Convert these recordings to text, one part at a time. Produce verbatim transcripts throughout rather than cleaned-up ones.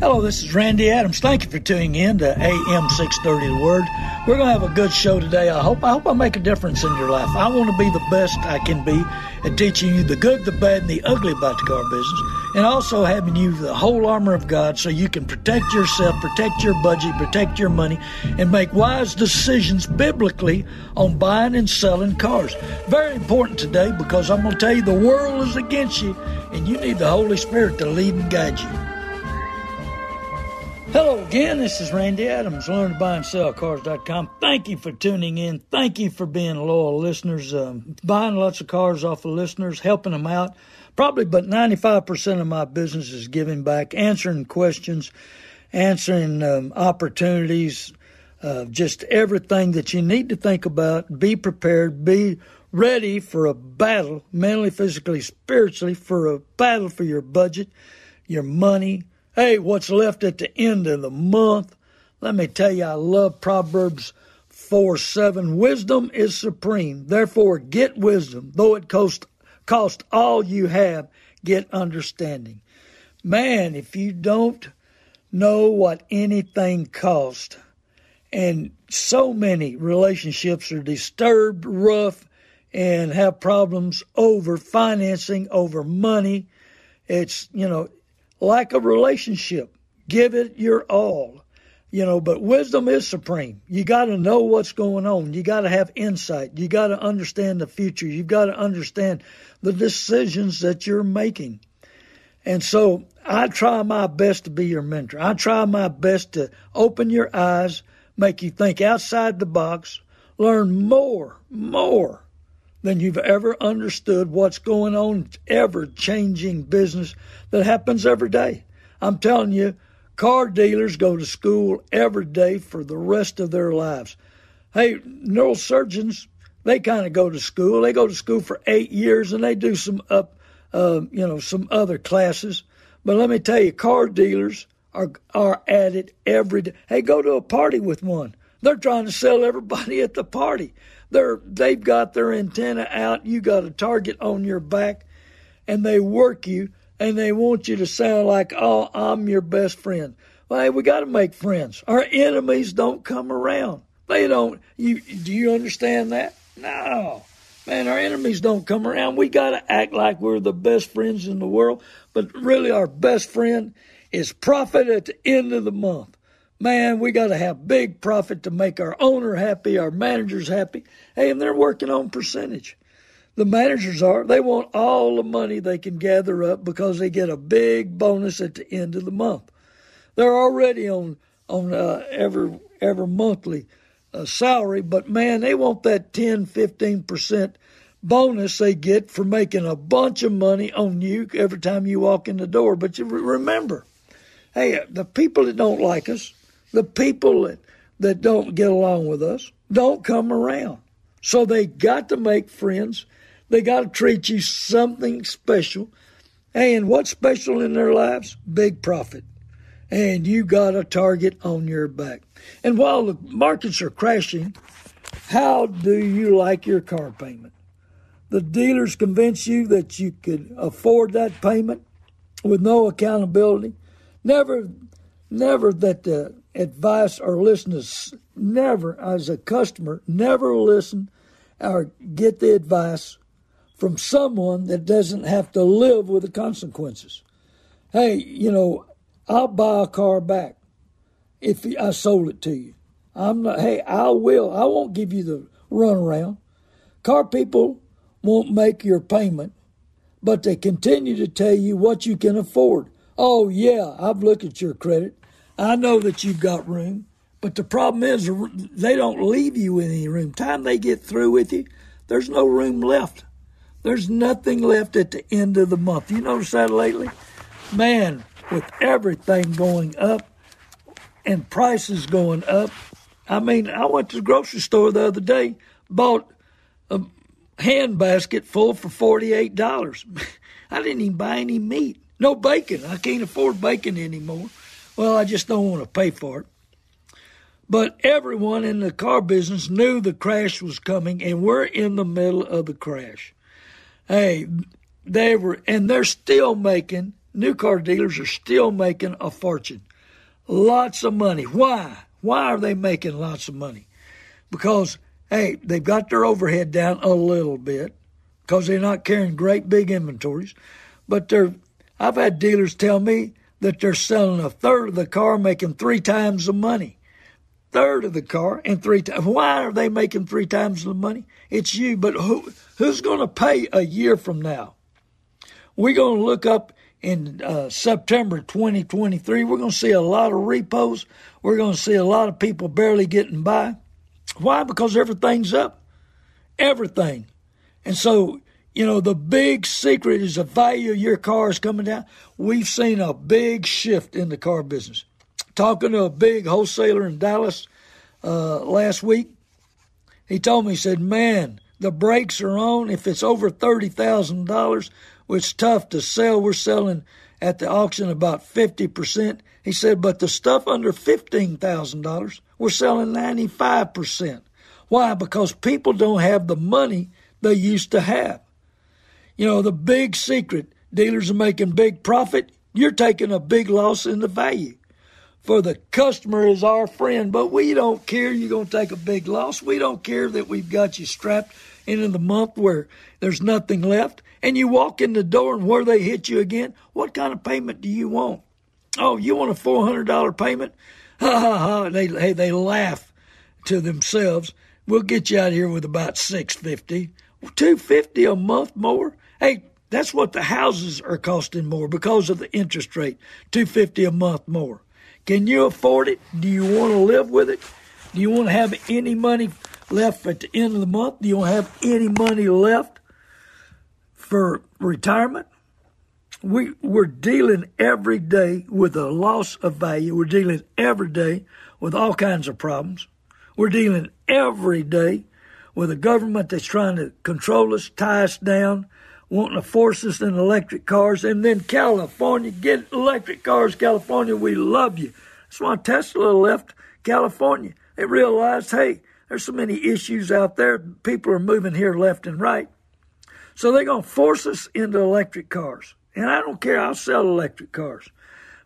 Hello, this is Randy Adams. Thank you for tuning in to A M six thirty The Word. We're going to have a good show today. I hope I hope I make a difference in your life. I want to be the best I can be at teaching you the good, the bad, and the ugly about the car business, and also having you the whole armor of God so you can protect yourself, protect your budget, protect your money, and make wise decisions biblically on buying and selling cars. Very important today, because I'm going to tell you the world is against you, and you need the Holy Spirit to lead and guide you. Hello again, this is Randy Adams, Learn To Buy And Sell Cars dot com. Thank you for tuning in. Thank you for being loyal listeners, um, buying lots of cars off of listeners, helping them out. Probably about ninety-five percent of my business is giving back, answering questions, answering um, opportunities, uh, just everything that you need to think about. Be prepared, be ready for a battle, mentally, physically, spiritually, for a battle for your budget, your money. Hey, what's left at the end of the month? Let me tell you, I love Proverbs four seven. Wisdom is supreme. Therefore, get wisdom. Though it cost, cost all you have, get understanding. Man, if you don't know what anything costs, and so many relationships are disturbed, rough, and have problems over financing, over money, it's, you know, like a relationship, give it your all, you know, but wisdom is supreme. You got to know what's going on. You got to have insight. You got to understand the future. You've got to understand the decisions that you're making. And so I try my best to be your mentor. I try my best to open your eyes, make you think outside the box, learn more, more than you've ever understood what's going on, ever-changing business that happens every day. I'm telling you, car dealers go to school every day for the rest of their lives. Hey, neurosurgeons, they kind of go to school. They go to school for eight years, and they do some up, uh, you know, some other classes. But let me tell you, car dealers are are at it every day. Hey, go to a party with one. They're trying to sell everybody at the party. They're, they've got their antenna out. You got a target on your back, and they work you, and they want you to sound like, oh, I'm your best friend. Well, hey, we got to make friends. Our enemies don't come around. They don't. You, do you understand that? No. Man, our enemies don't come around. We got to act like we're the best friends in the world, but really our best friend is profit at the end of the month. Man, we got to have big profit to make our owner happy, our managers happy. Hey, and they're working on percentage. The managers are. They want all the money they can gather up because they get a big bonus at the end of the month. They're already on on uh, every, every monthly uh, salary, but, man, they want that ten, fifteen percent bonus they get for making a bunch of money on you every time you walk in the door. But you remember, hey, the people that don't like us, the people that, that don't get along with us don't come around. So they got to make friends. They got to treat you something special. And what's special in their lives? Big profit. And you got a target on your back. And while the markets are crashing, how do you like your car payment? The dealers convince you that you could afford that payment with no accountability. Never, never that the advice or listeners, never as a customer, never listen or get the advice from someone that doesn't have to live with the consequences. Hey, you know, I'll buy a car back if I sold it to you. I'm not, hey, I will. I won't give you the runaround. Car people won't make your payment, but they continue to tell you what you can afford. Oh, yeah, I've looked at your credit. I know that you've got room, but the problem is they don't leave you any room. Time they get through with you, there's no room left. There's nothing left at the end of the month. You notice that lately? man, with everything going up and prices going up. I mean, I went to the grocery store the other day, bought a hand basket full for forty-eight dollars. I didn't even buy any meat. No bacon. I can't afford bacon anymore. Well, I just don't want to pay for it. But everyone in the car business knew the crash was coming, and we're in the middle of the crash. Hey, they were, and they're still making, new car dealers are still making a fortune. Lots of money. Why? Why are they making lots of money? Because, hey, they've got their overhead down a little bit because they're not carrying great big inventories. But they're, I've had dealers tell me that they're selling a third of the car, making three times the money. Third of the car and three times. Why are they making three times the money? It's you. But who who's going to pay a year from now? We're going to look up in uh, September twenty twenty-three. We're going to see a lot of repos. We're going to see a lot of people barely getting by. Why? Because everything's up. Everything. And so, you know, the big secret is the value of your car is coming down. We've seen a big shift in the car business. Talking to a big wholesaler in Dallas uh, last week, he told me, he said, man, the brakes are on. If it's over thirty thousand dollars, it's tough to sell. We're selling at the auction about fifty percent. He said, but the stuff under fifteen thousand dollars, we're selling ninety-five percent. Why? Because people don't have the money they used to have. You know, the big secret, dealers are making big profit. You're taking a big loss in the value. For the customer is our friend, but we don't care. You're going to take a big loss. We don't care that we've got you strapped into the month where there's nothing left. And you walk in the door and where they hit you again, what kind of payment do you want? Oh, you want a four hundred dollars payment? Ha, ha, ha. They, hey, they laugh to themselves. We'll get you out of here with about six hundred fifty dollars. two hundred fifty dollars a month more? Hey, that's what the houses are costing more because of the interest rate. two hundred fifty dollars a month more. Can you afford it? Do you want to live with it? Do you want to have any money left at the end of the month? Do you want to have any money left for retirement? We, we're dealing every day with a loss of value. We're dealing every day with all kinds of problems. We're dealing every day with a government that's trying to control us, tie us down, wanting to force us in electric cars. And then California, get electric cars, California, we love you. That's why Tesla left California. They realized, hey, there's so many issues out there. People are moving here left and right. So they're going to force us into electric cars. And I don't care, I'll sell electric cars.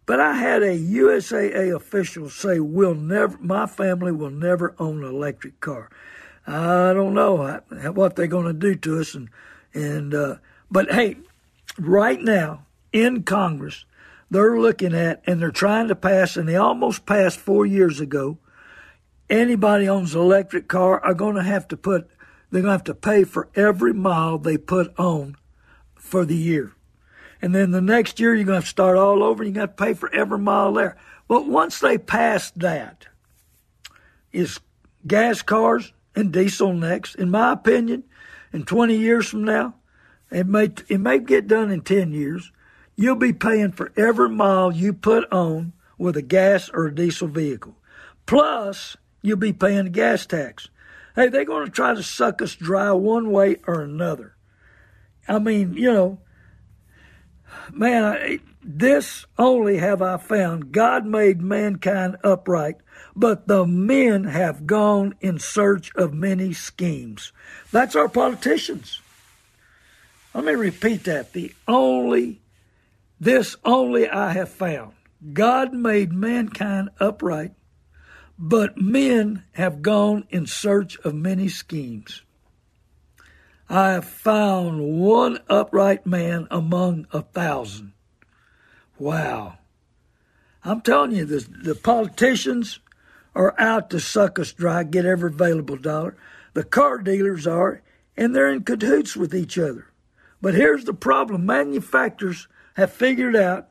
But I had a U S A A official say, we'll never, my family will never own an electric car. I don't know what they're going to do to us. And, and uh, But, hey, right now in Congress, they're looking at and they're trying to pass, and they almost passed four years ago, anybody owns an electric car are going to have to put, they're going to have to pay for every mile they put on for the year. And then the next year, you're going to have to start all over, and you're going to have to pay for every mile there. But once they pass that, it's gas cars and diesel next. In my opinion, in twenty years from now, It may it may get done in ten years. You'll be paying for every mile you put on with a gas or a diesel vehicle. Plus, you'll be paying a gas tax. Hey, they're going to try to suck us dry one way or another. I mean, you know, man, I, this only have I found. God made mankind upright, but the men have gone in search of many schemes. That's our politicians. Let me repeat that. The only, this only I have found. God made mankind upright, but men have gone in search of many schemes. I have found one upright man among a thousand. Wow. I'm telling you, the, the politicians are out to suck us dry, get every available dollar. The car dealers are, and they're in cahoots with each other. But here's the problem. Manufacturers have figured out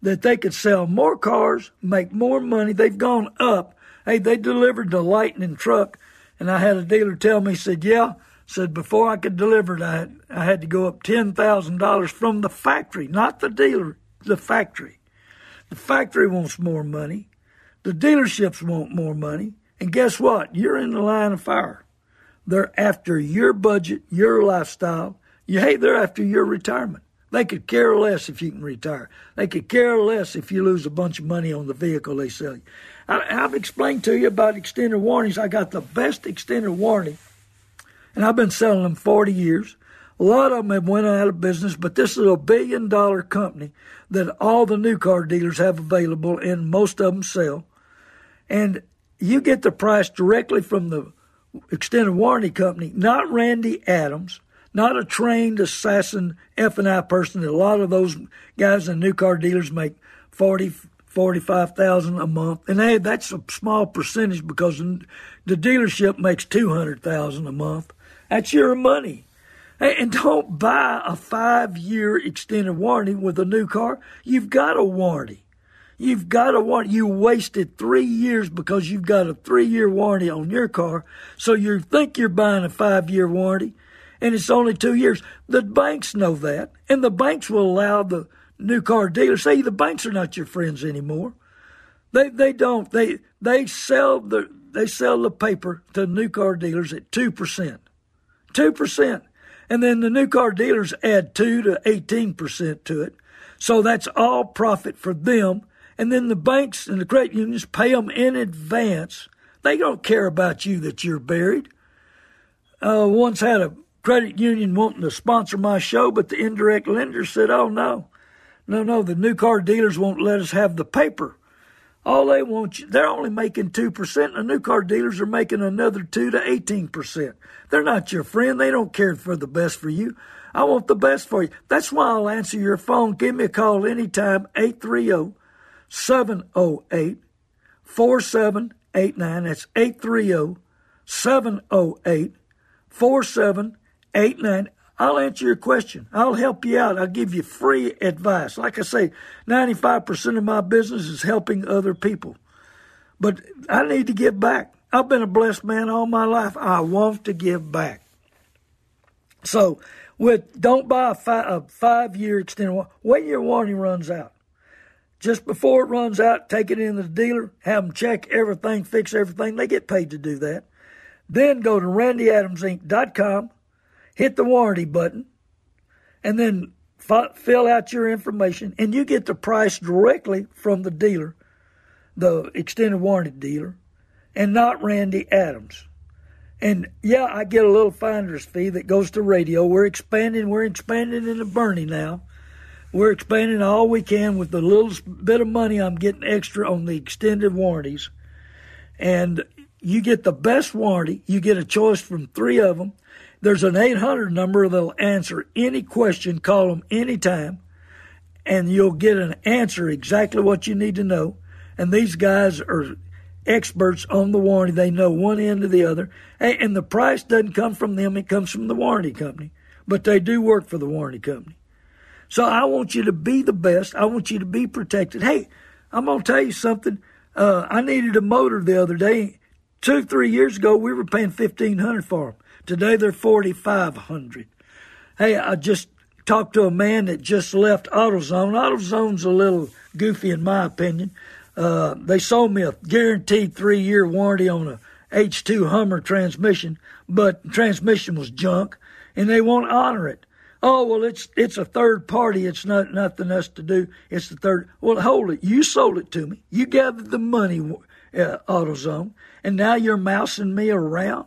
that they could sell more cars, make more money. They've gone up. Hey, they delivered the Lightning truck, and I had a dealer tell me, he said, yeah, said before I could deliver it, I had, I had to go up ten thousand dollars from the factory, not the dealer, the factory. The factory wants more money. The dealerships want more money. And guess what? You're in the line of fire. They're after your budget, your lifestyle. You hate they're after your retirement. They could care less if you can retire. They could care less if you lose a bunch of money on the vehicle they sell you. I, I've explained to you about extended warranties. I got the best extended warranty, and I've been selling them forty years. A lot of them have went out of business, but this is a billion-dollar company that all the new car dealers have available, and most of them sell. And you get the price directly from the extended warranty company, not Randy Adams, not a trained assassin F and I person. A lot of those guys and new car dealers make forty, forty-five thousand a month. And hey, that's a small percentage because the dealership makes two hundred thousand a month. That's your money. Hey, and don't buy a five-year extended warranty with a new car. You've got a warranty. You've got a warranty. You wasted three years because you've got a three-year warranty on your car. So you think you're buying a five-year warranty. And it's only two years. The banks know that, and the banks will allow the new car dealers. See, the banks are not your friends anymore. They they don't. They they sell the they sell the paper to new car dealers at two percent, two percent, and then the new car dealers add two to eighteen percent to it. So that's all profit for them. And then the banks and the credit unions pay them in advance. They don't care about you that you're buried. Uh, once had a credit union wanting to sponsor my show, but the indirect lender said, oh, no, no, no, the new car dealers won't let us have the paper. All they want, you, they're only making two percent, and the new car dealers are making another two to eighteen percent. They're not your friend. They don't care for the best for you. I want the best for you. That's why I'll answer your phone. Give me a call anytime, eight three zero, seven zero eight, four seven eight nine. That's eight three zero, seven zero eight, four seven eight nine. Eight, nine, I'll answer your question. I'll help you out. I'll give you free advice. Like I say, ninety-five percent of my business is helping other people. But I need to give back. I've been a blessed man all my life. I want to give back. So with don't buy a, fi- a five-year extended warranty. When your warranty runs out, just before it runs out, take it into the dealer, have them check everything, fix everything. They get paid to do that. Then go to Randy Adams Inc dot com. Hit the warranty button, and then f- fill out your information, and you get the price directly from the dealer, the extended warranty dealer, and not Randy Adams. And, yeah, I get a little finder's fee that goes to radio. We're expanding. We're expanding into Bernie now. We're expanding all we can with the little bit of money I'm getting extra on the extended warranties. And you get the best warranty. You get a choice from three of them. There's an eight hundred number that'll answer any question. Call them anytime, and you'll get an answer exactly what you need to know. And these guys are experts on the warranty. They know one end to the other. And the price doesn't come from them. It comes from the warranty company. But they do work for the warranty company. So I want you to be the best. I want you to be protected. Hey, I'm going to tell you something. Uh, I needed a motor the other day. Two, three years ago, we were paying fifteen hundred dollars for them. Today, they're forty-five hundred dollars. Hey, I just talked to a man that just left AutoZone. AutoZone's a little goofy, in my opinion. Uh, they sold me a guaranteed three-year warranty on a H two Hummer transmission, but the transmission was junk, and they won't honor it. Oh, well, it's it's a third party. It's not nothing else to do. It's the third. Well, hold it. You sold it to me. You gathered the money, uh, AutoZone, and now you're mousing me around.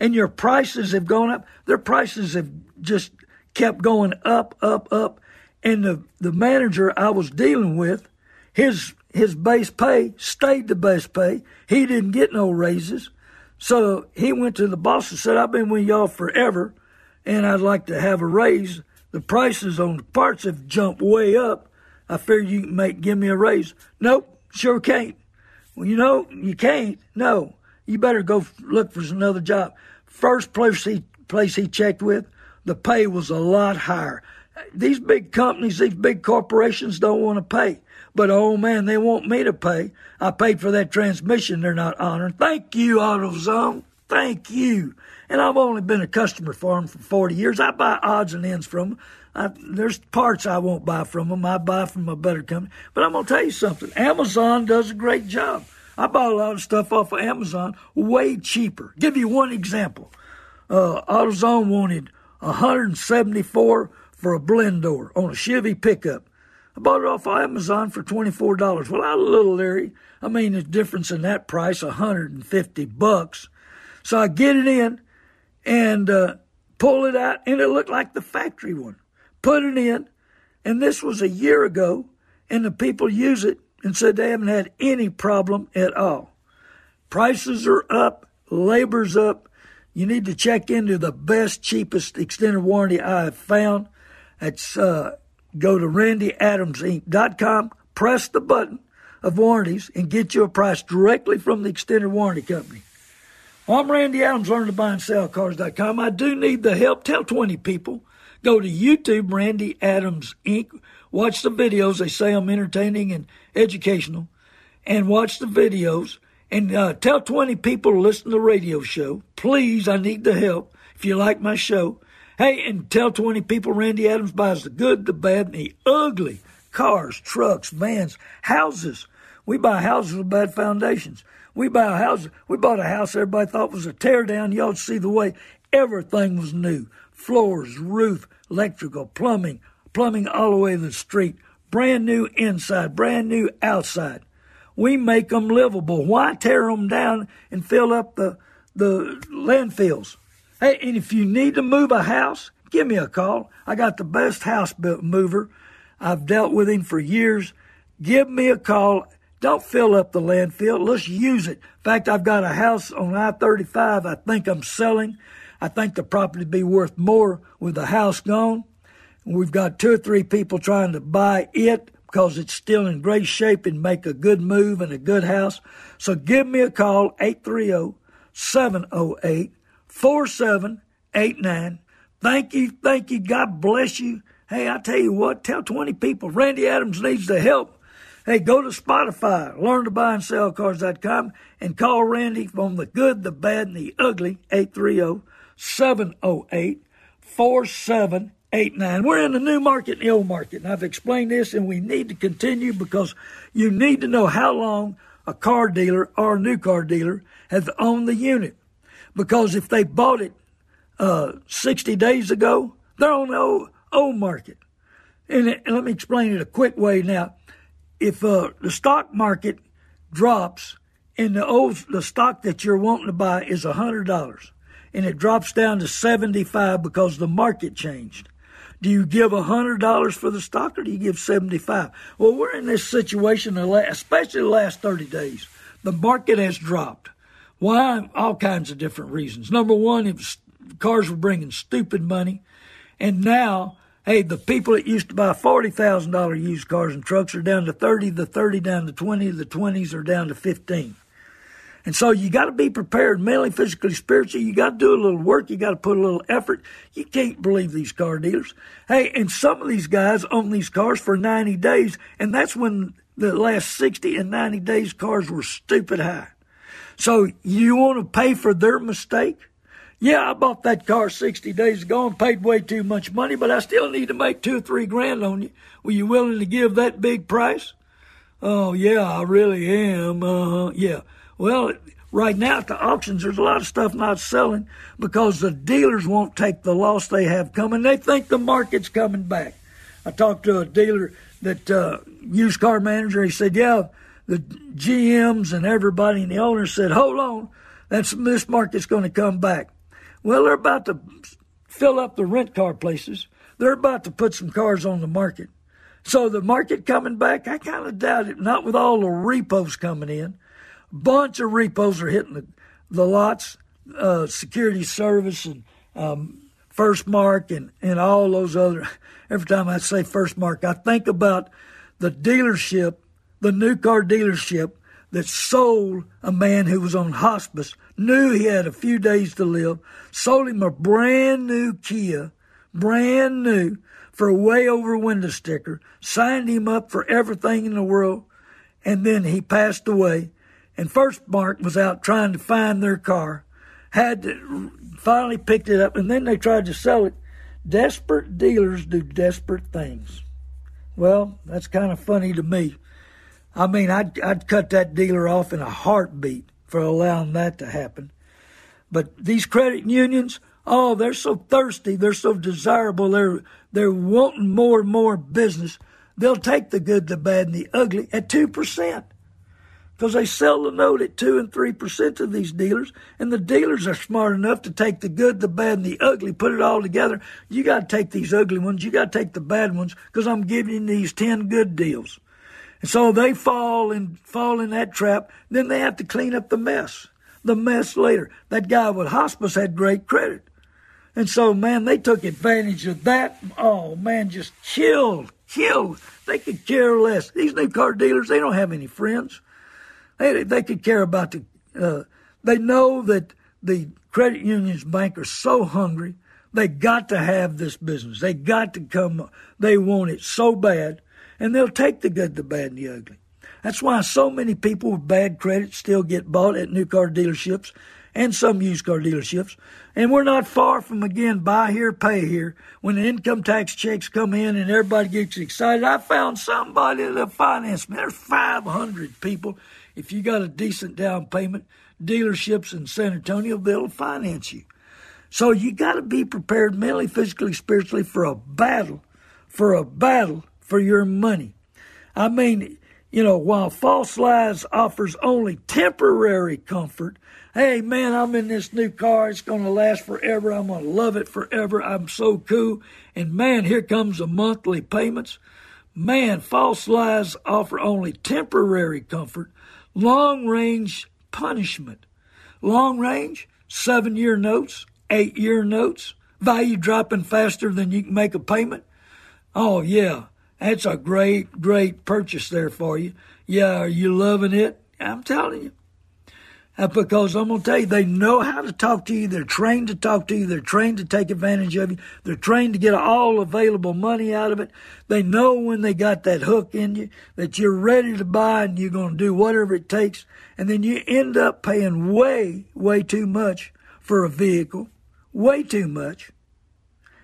And your prices have gone up. Their prices have just kept going up, up, up. And the, the manager I was dealing with, his his base pay stayed the base pay. He didn't get no raises. So he went to the boss and said, I've been with y'all forever, and I'd like to have a raise. The prices on the parts have jumped way up. I figure you can make, give me a raise. Nope, sure can't. Well, you know, you can't. No, you better go look for another job. First place he place he checked with, the pay was a lot higher. These big companies, these big corporations don't want to pay. But, oh, man, they want me to pay. I paid for that transmission. They're not honoring. Thank you, AutoZone. Thank you. And I've only been a customer for them for forty years. I buy odds and ends from them. I, there's parts I won't buy from them. I buy from a better company. But I'm going to tell you something. Amazon does a great job. I buy a lot of stuff off of Amazon way cheaper. Give you one example. Uh, AutoZone wanted one hundred seventy-four dollars for a blend door on a Chevy pickup. I bought it off of Amazon for twenty-four dollars. Well, I'm a little leery. I mean, the difference in that price, one hundred fifty bucks. So I get it in and uh, pull it out, and it looked like the factory one. Put it in, and this was a year ago, and the people use it and said they haven't had any problem at all. Prices are up. Labor's up. You need to check into the best, cheapest extended warranty I have found. That's uh, go to Randy Adams Inc dot com, press the button of warranties, and get you a price directly from the extended warranty company. Well, I'm Randy Adams, Learn To Buy And Sell Cars dot com. I do need the help. Tell twenty people. Go to YouTube, Randy Adams, Incorporated. Watch the videos. They say I'm entertaining and educational. And watch the videos. And uh, tell twenty people to listen to the radio show. Please, I need the help if you like my show. Hey, and tell twenty people Randy Adams buys the good, the bad, and the ugly. Cars, trucks, vans, houses. We buy houses with bad foundations. We buy houses. We bought a house everybody thought was a teardown. Y'all see the way everything was new. Floors, roof, electrical, plumbing, plumbing all the way to the street. Brand new inside, brand new outside. We make them livable. Why tear them down and fill up the, the landfills? Hey, and if you need to move a house, give me a call. I got the best house mover. I've dealt with him for years. Give me a call. Don't fill up the landfill. Let's use it. In fact, I've got a house on I thirty-five I think I'm selling. I think the property would be worth more with the house gone. We've got two or three people trying to buy it because it's still in great shape and make a good move and a good house. So give me a call, eight three zero, seven zero eight, four seven eight nine. Thank you, thank you. God bless you. Hey, I tell you what, tell twenty people Randy Adams needs the help. Hey, go to Spotify, Learn To Buy And Sell Cars dot com, and call Randy on the good, the bad, and the ugly, eight three zero, seven zero eight, four seven eight nine. We're in the new market and the old market, and I've explained this, and we need to continue because you need to know how long a car dealer or a new car dealer has owned the unit. Because if they bought it uh, sixty days ago, they're on the old, old market. And, it, and let me explain it a quick way now. If uh, the stock market drops and the old the stock that you're wanting to buy is one hundred dollars and it drops down to seventy-five because the market changed, do you give one hundred dollars for the stock or do you give seventy-five? Well, we're in this situation, especially the last thirty days. The market has dropped. Why? All kinds of different reasons. Number one, it was, cars were bringing stupid money, and now... Hey, the people that used to buy forty thousand dollars used cars and trucks are down to thirty, the thirty down to twenty, the twenties are down to fifteen. And so you got to be prepared mentally, physically, spiritually. You got to do a little work. You got to put a little effort. You can't believe these car dealers. Hey, and some of these guys own these cars for ninety days, and that's when the last sixty and ninety days cars were stupid high. So you want to pay for their mistake? Yeah, I bought that car sixty days ago and paid way too much money, but I still need to make two or three grand on you. Were you willing to give that big price? Oh, yeah, I really am. Uh, yeah. Well, right now at the auctions, there's a lot of stuff not selling because the dealers won't take the loss they have coming. They think the market's coming back. I talked to a dealer that uh, used car manager. He said, yeah, the G Ms and everybody and the owners said, hold on, that's, this market's going to come back. Well, they're about to fill up the rent car places. They're about to put some cars on the market. So the market coming back, I kind of doubt it, not with all the repos coming in. Bunch of repos are hitting the, the lots, uh, Security Service and um, First Mark and, and all those other. Every time I say First Mark, I think about the dealership, the new car dealership that sold a man who was on hospice, knew he had a few days to live, sold him a brand new Kia, brand new, for way over window sticker, signed him up for everything in the world, and then he passed away. And First Mark was out trying to find their car, had to, finally picked it up, and then they tried to sell it Desperate dealers do desperate things. Well, that's kind of funny to me. I mean, I'd, I'd cut that dealer off in a heartbeat for allowing that to happen. But these credit unions, oh, they're so thirsty. They're so desirable. They're, they're wanting more and more business. They'll take the good, the bad, and the ugly at two percent because they sell the note at two and three percent to these dealers, and the dealers are smart enough to take the good, the bad, and the ugly, put it all together. You got to take these ugly ones. You got to take the bad ones because I'm giving you these ten good deals. And so they fall and fall in that trap. Then they have to clean up the mess, the mess later. That guy with hospice had great credit. And so, man, they took advantage of that. Oh, man, just killed. Killed. They could care less. These new car dealers, they don't have any friends. They they could care about the. Uh, they know that the credit unions bank are so hungry. They got to have this business. They got to come. They want it so bad, and they'll take the good, the bad, and the ugly. That's why so many people with bad credit still get bought at new car dealerships and some used car dealerships. And we're not far from, again, buy here, pay here. When the income tax checks come in and everybody gets excited, I found somebody that'll finance me. There's five hundred people. If you got a decent down payment, dealerships in San Antonio, they'll finance you. So you got to be prepared mentally, physically, spiritually for a battle, for a battle for your money. I mean, you know, while false lies offers only temporary comfort, hey, man, I'm in this new car. It's going to last forever. I'm going to love it forever. I'm so cool. And, man, here comes the monthly payments. Man, false lies offer only temporary comfort. Long-range punishment. Long-range, seven-year notes, eight-year notes, value dropping faster than you can make a payment. Oh, yeah, that's a great, great purchase there for you. Yeah, are you loving it? I'm telling you. Because I'm going to tell you, they know how to talk to you. They're trained to talk to you. They're trained to take advantage of you. They're trained to get all available money out of it. They know when they got that hook in you that you're ready to buy and you're going to do whatever it takes. And then you end up paying way, way too much for a vehicle, way too much.